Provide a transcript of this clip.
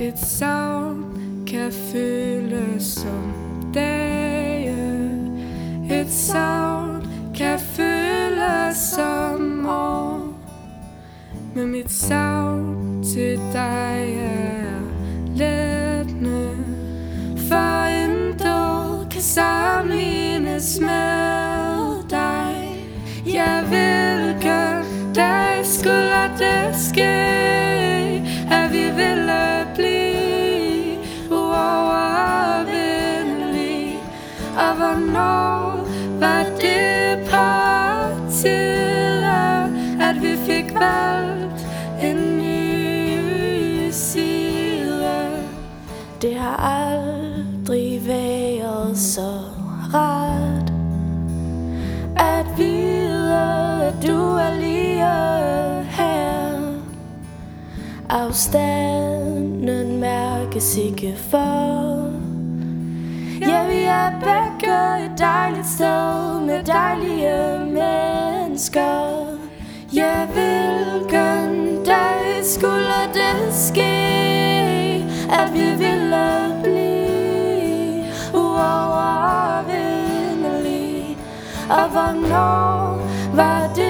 et savn kan føles som dage. Et savn kan føles som år. Men mit savn til dig er lettende, for intet kan sammenlignes med dig. Jeg vil gøre dig, skulle det ske, at vi ville blive uovervindelige. Og hvornår var det på tide, at vi fik valgt en ny side? Det har aldrig været så rart at vide, at du er lige her. Afstanden mærkes ikke for. Ja, vi er begge et dejligt sted med dejlige mennesker. Ja, hvilken dag skulle det ske, at vi ville blive uovervindelige? Og hvornår var det?